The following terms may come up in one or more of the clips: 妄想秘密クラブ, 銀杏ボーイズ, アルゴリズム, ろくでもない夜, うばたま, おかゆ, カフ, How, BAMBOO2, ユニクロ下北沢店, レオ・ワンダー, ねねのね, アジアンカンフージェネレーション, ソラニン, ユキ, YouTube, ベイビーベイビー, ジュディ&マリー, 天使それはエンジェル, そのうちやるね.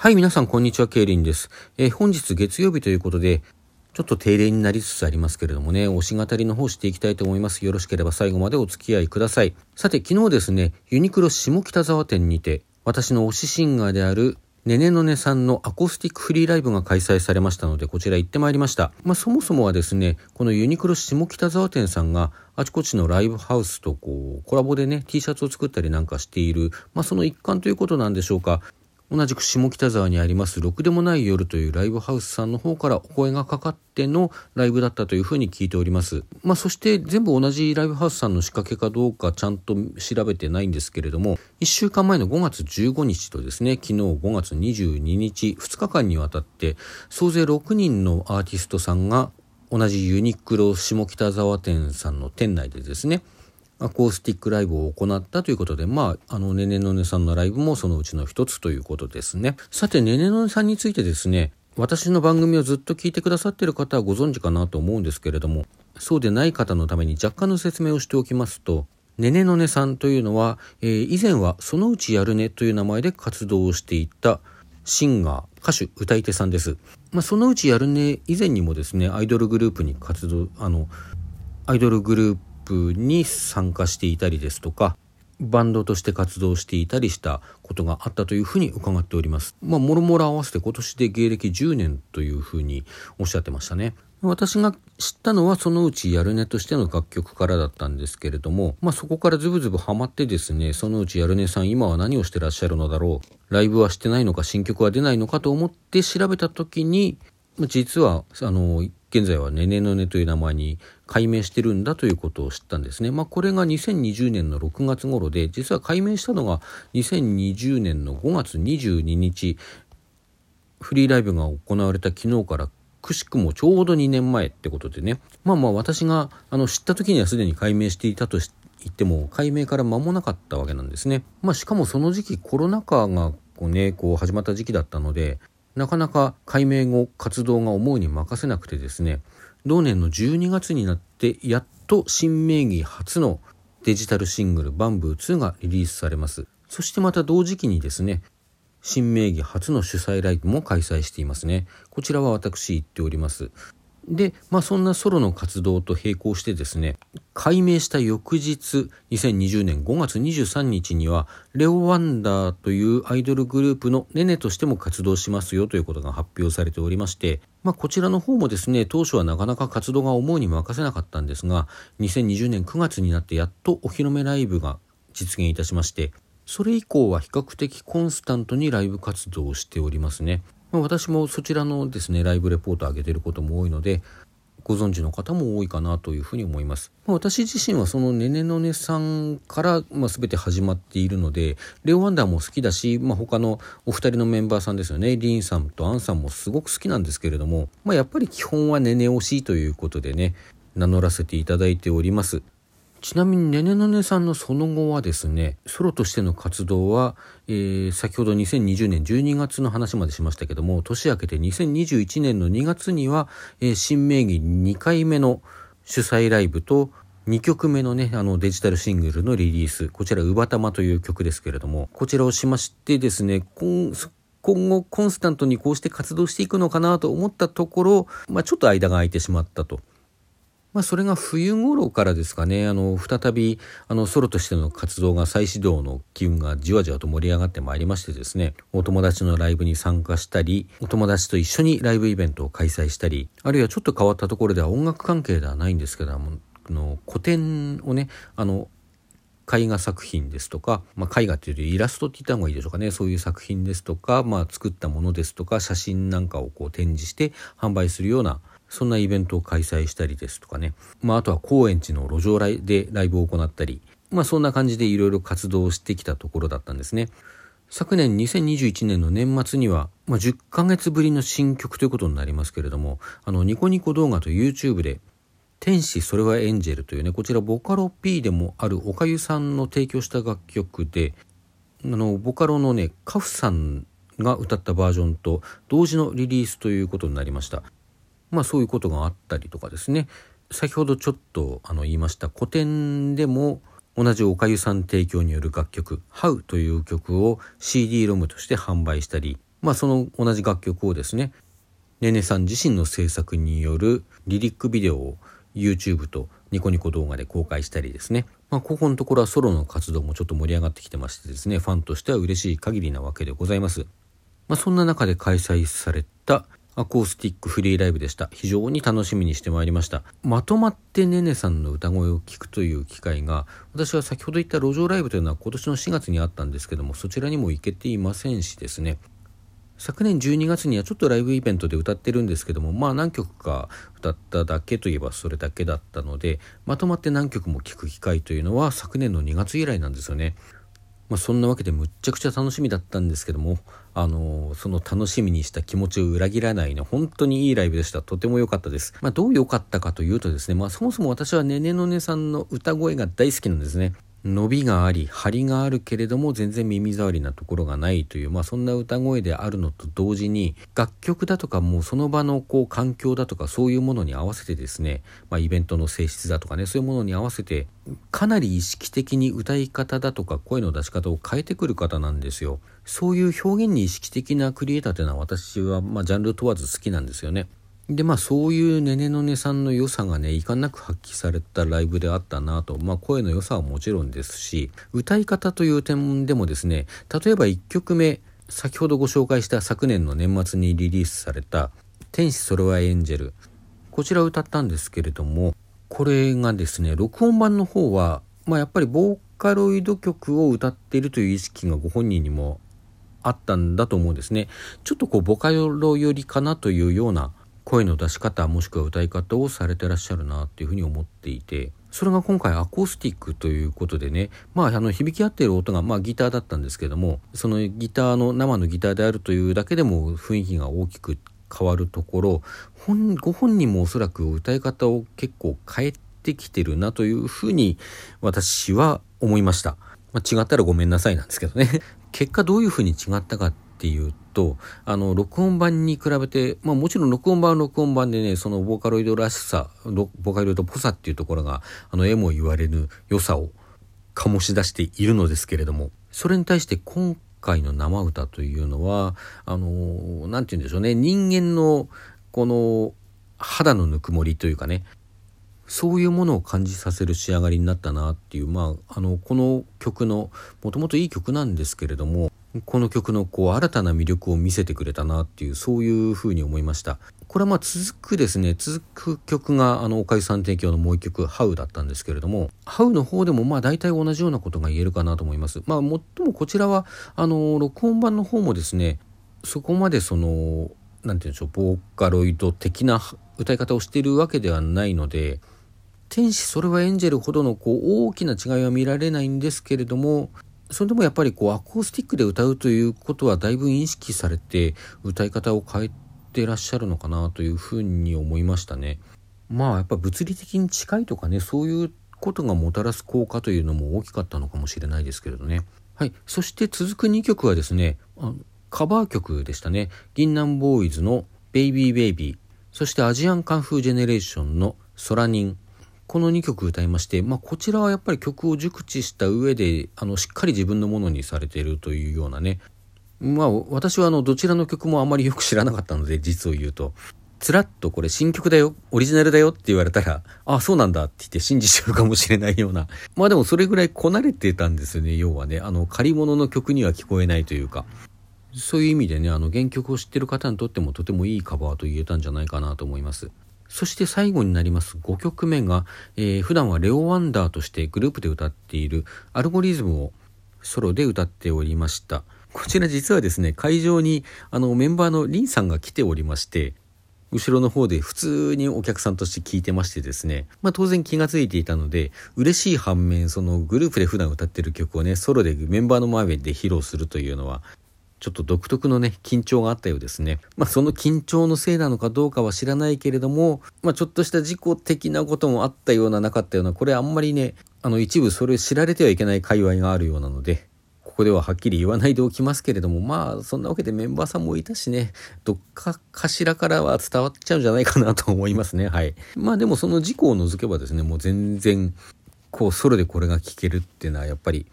はい、皆さんこんにちは、ケイリンです。本日月曜日ということで、ちょっと定例になりつつありますけれどもね、推し語りの方していきたいと思います。よろしければ最後までお付き合いください。さて、昨日ですね、ユニクロ下北沢店にて、私の推しシンガーであるねねのねさんのアコースティックフリーライブが開催されましたので、こちら行ってまいりました。そもそもはですね、このユニクロ下北沢店さんが、あちこちのライブハウスとコラボでね、T シャツを作ったりなんかしている、その一環ということなんでしょうか。同じく下北沢にありますろくでもない夜というライブハウスさんの方からお声がかかってのライブだったというふうに聞いております。そして全部同じライブハウスさんの仕掛けかどうかちゃんと調べてないんですけれども、1週間前の5月15日とですね、昨日5月22日2日間にわたって総勢6人のアーティストさんが同じユニクロ下北沢店さんの店内でですね、アコースティックライブを行ったということで、ねねのねさんのライブもそのうちの一つということですね。さて、ねねのねさんについてですね、私の番組をずっと聞いてくださっている方はご存知かなと思うんですけれども、そうでない方のために若干の説明をしておきますと、ねねのねさんというのは、以前はそのうちやるねという名前で活動をしていたシンガー、歌手、歌い手さんです。そのうちやるね以前にもですね、アイドルグループに参加していたりですとか、バンドとして活動していたりしたことがあったというふうに伺っております。もろもろ合わせて今年で芸歴10年というふうにおっしゃってましたね。私が知ったのはそのうちやるねとしての楽曲からだったんですけれども、そこからズブズブハマってですね、そのうちやるねさん今は何をしてらっしゃるのだろう、ライブはしてないのか、新曲は出ないのかと思って調べた時に、実は現在はねねのねという名前に改名してるんだということを知ったんですね。これが2020年の6月頃で、実は改名したのが2020年の5月22日、フリーライブが行われた昨日からくしくもちょうど2年前ってことでね、私が知った時にはすでに改名していたと言っても、改名から間もなかったわけなんですね。しかもその時期コロナ禍が始まった時期だったので、なかなか改名後活動が思うに任せなくてですね、同年の12月になってやっと新名義初のデジタルシングル BAMBOO2 がリリースされます。そしてまた同時期にですね、新名義初の主催ライブも開催していますね。こちらは私行っております。で、そんなソロの活動と並行してですね、改名した翌日、2020年5月23日には、レオ・ワンダーというアイドルグループのねねとしても活動しますよということが発表されておりまして、こちらの方もですね、当初はなかなか活動が思うに任せなかったんですが、2020年9月になってやっとお披露目ライブが実現いたしまして、それ以降は比較的コンスタントにライブ活動をしておりますね。私もそちらのですね、ライブレポートを上げていることも多いので、ご存知の方も多いかなというふうに思います。私自身はそのねねのねさんから、全て始まっているので、レオワンダーも好きだし、他のお二人のメンバーさんですよね、リンさんとアンさんもすごく好きなんですけれども、やっぱり基本はねね推しということでね、名乗らせていただいております。ちなみにねねのねさんのその後はですね、ソロとしての活動は、先ほど2020年12月の話までしましたけども、年明けて2021年の2月には、新名義2回目の主催ライブと2曲目のね、デジタルシングルのリリース、こちらうばたまという曲ですけれども、こちらをしましてですね、今後コンスタントにこうして活動していくのかなと思ったところ、ちょっと間が空いてしまったと。それが冬頃からですかね、再びソロとしての活動が再始動の機運がじわじわと盛り上がってまいりましてですね、お友達のライブに参加したり、お友達と一緒にライブイベントを開催したり、あるいはちょっと変わったところでは音楽関係ではないんですけども、個展をね、絵画作品ですとか、絵画というよりイラストって言った方がいいでしょうかね、そういう作品ですとか、作ったものですとか、写真なんかを展示して販売するような、そんなイベントを開催したりですとかね、あとは高円寺の路上でライブを行ったり、そんな感じでいろいろ活動してきたところだったんですね。昨年2021年の年末には、10ヶ月ぶりの新曲ということになりますけれども、ニコニコ動画と YouTube で天使それはエンジェルというね、こちらボカロ P でもあるおかゆさんの提供した楽曲で、ボカロのねカフさんが歌ったバージョンと同時のリリースということになりました。そういうことがあったりとかですね、先ほどちょっと言いました古典でも同じおかゆさん提供による楽曲 How という曲を CD ロムとして販売したり、その同じ楽曲をですね、ねねさん自身の制作によるリリックビデオを YouTube とニコニコ動画で公開したりですね、ここのところはソロの活動もちょっと盛り上がってきてましてですね、ファンとしては嬉しい限りなわけでございます。そんな中で開催されたアコースティックフリーライブでした。非常に楽しみにしてまいりました。まとまってねねさんの歌声を聞くという機会が、私は先ほど言った路上ライブというのは今年の4月にあったんですけども、そちらにも行けていませんしですね、昨年12月にはちょっとライブイベントで歌ってるんですけども、何曲か歌っただけといえばそれだけだったので、まとまって何曲も聴く機会というのは昨年の2月以来なんですよね。そんなわけでむっちゃくちゃ楽しみだったんですけども、その楽しみにした気持ちを裏切らないの本当にいいライブでした。とても良かったです。どう良かったかというとですね、そもそも私はねねのねさんの歌声が大好きなんですね。伸びがあり張りがあるけれども全然耳障りなところがないという、そんな歌声であるのと同時に、楽曲だとかもうその場の環境だとかそういうものに合わせてですね、イベントの性質だとかね、そういうものに合わせてかなり意識的に歌い方だとか声の出し方を変えてくる方なんですよ。そういう表現に意識的なクリエイターというのは私はジャンル問わず好きなんですよね。でそういうねねのねさんの良さがね、遺憾なく発揮されたライブであったなと、声の良さはもちろんですし、歌い方という点でもですね、例えば1曲目、先ほどご紹介した昨年の年末にリリースされた天使それはエンジェル、こちらを歌ったんですけれども、これがですね、録音版の方は、やっぱりボーカロイド曲を歌っているという意識がご本人にもあったんだと思うんですね。ちょっとボカロ寄りかなというような声の出し方もしくは歌い方をされてらっしゃるなっていうふうに思っていて、それが今回アコースティックということでね、響き合っている音がギターだったんですけども、そのギターの生のギターであるというだけでも雰囲気が大きく変わるところ、ご本人もおそらく歌い方を結構変えてきてるなというふうに私は思いました。違ったらごめんなさいなんですけどね結果どういうふうに違ったかっていうと、録音版に比べて、もちろん録音版は録音版でね、そのボーカロイドらしさ、ボーカロイドっぽさっていうところが、えも言われぬ良さを醸し出しているのですけれども、それに対して今回の生歌というのは、なんて言うんでしょうね、人間のこの肌のぬくもりというかね、そういうものを感じさせる仕上がりになったなっていう、この曲の、もともといい曲なんですけれども、この曲の新たな魅力を見せてくれたなっていう、そういうふうに思いました。これは続くですね、続く曲がおかゆさん提供のもう一曲 How だったんですけれども、How の方でも大体同じようなことが言えるかなと思います。もっともこちらは録音版の方もですね、そこまでそのなんていうんでしょう、ボーカロイド的な歌い方をしているわけではないので、天使それはエンジェルほどの大きな違いは見られないんですけれども、それでもやっぱりアコースティックで歌うということはだいぶ意識されて歌い方を変えてらっしゃるのかなというふうに思いましたね。やっぱ物理的に近いとかね、そういうことがもたらす効果というのも大きかったのかもしれないですけれどね。はい、そして続く2曲はですね、カバー曲でしたね。銀杏ボーイズのベイビーベイビー、そしてアジアンカンフージェネレーションのソラニン、この2曲歌いまして、こちらはやっぱり曲を熟知した上でしっかり自分のものにされているというようなね、私はどちらの曲もあまりよく知らなかったので、実を言うとつらっとこれ新曲だよ、オリジナルだよって言われたら、あ、そうなんだって言って信じちゃうかもしれないような、でもそれぐらいこなれてたんですよね。要はね、借り物の曲には聞こえないというか、そういう意味でね、原曲を知ってる方にとってもとてもいいカバーと言えたんじゃないかなと思います。そして最後になります5曲目が、普段はレオ・ワンダーとしてグループで歌っているアルゴリズムをソロで歌っておりました。こちら実はですね、会場にメンバーのリンさんが来ておりまして、後ろの方で普通にお客さんとして聞いてましてですね、当然気がついていたので嬉しい反面、そのグループで普段歌っている曲をね、ソロでメンバーの前で披露するというのはちょっと独特のね、緊張があったようですね。その緊張のせいなのかどうかは知らないけれども、ちょっとした事故的なこともあったようななかったような、これあんまりね、一部それ知られてはいけない界隈があるようなので、ここでははっきり言わないでおきますけれども、そんなわけでメンバーさんもいたしね、どっかかしらからは伝わっちゃうんじゃないかなと思いますね。はい。でもその事故を除けばですね、もう全然ソロでこれが聴けるっていうのはやっぱり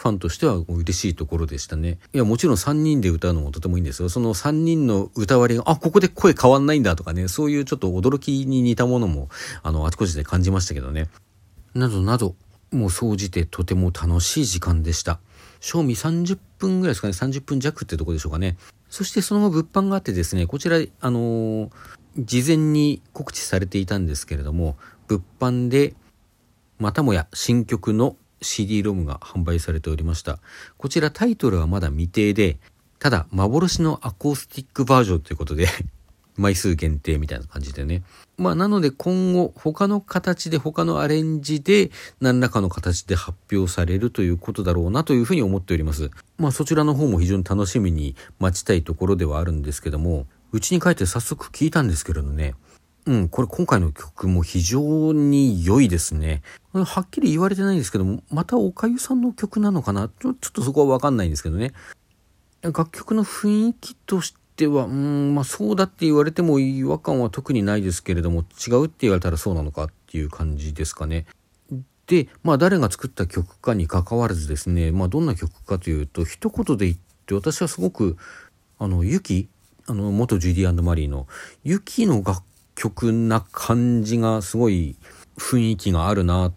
ファンとしては嬉しいところでしたね。いやもちろん3人で歌うのもとてもいいんですが、その3人の歌割りが、あ、ここで声変わんないんだとかね、そういうちょっと驚きに似たものもあちこちで感じましたけどね。などなど、もう総じてとても楽しい時間でした。正味30分ぐらいですかね、30分弱ってとこでしょうかね。そしてその後物販があってですね、こちら事前に告知されていたんですけれども、物販でまたもや新曲の CD-ROM が販売されておりました。こちらタイトルはまだ未定で、ただ幻のアコースティックバージョンということで枚数限定みたいな感じでね。まあなので今後他の形で他のアレンジで何らかの形で発表されるということだろうなというふうに思っております。まあそちらの方も非常に楽しみに待ちたいところではあるんですけども、うちに帰って早速聞いたんですけれどね、これ今回の曲も非常に良いですね。はっきり言われてないんですけども、またおかゆさんの曲なのかな、ちょっとそこは分かんないんですけどね。楽曲の雰囲気としてはそうだって言われても違和感は特にないですけれども、違うって言われたらそうなのかっていう感じですかね。で、誰が作った曲かに関わらずですね、どんな曲かというと一言で言って、私はすごくユキ、元ジュディ&マリーのユキの楽曲な感じがすごい雰囲気があるな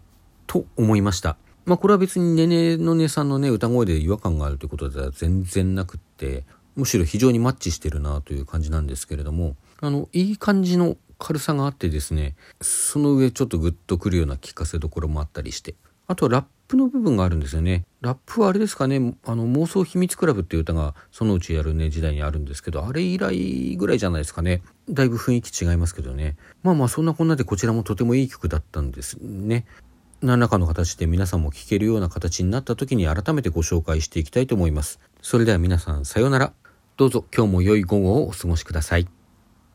と思いました。これは別にねねのねさんのね歌声で違和感があるということでは全然なくって、むしろ非常にマッチしてるなという感じなんですけれども、いい感じの軽さがあってですね、その上ちょっとグッとくるような聞かせどころもあったりして、あとはラップの部分があるんですよね。ラップはあれですかね、妄想秘密クラブっていう歌がそのうちやるね時代にあるんですけど、あれ以来ぐらいじゃないですかね。だいぶ雰囲気違いますけどね。そんなこんなでこちらもとてもいい曲だったんですね。何らかの形で皆さんも聴けるような形になった時に改めてご紹介していきたいと思います。それでは皆さん、さようなら。どうぞ今日も良い午後をお過ごしください。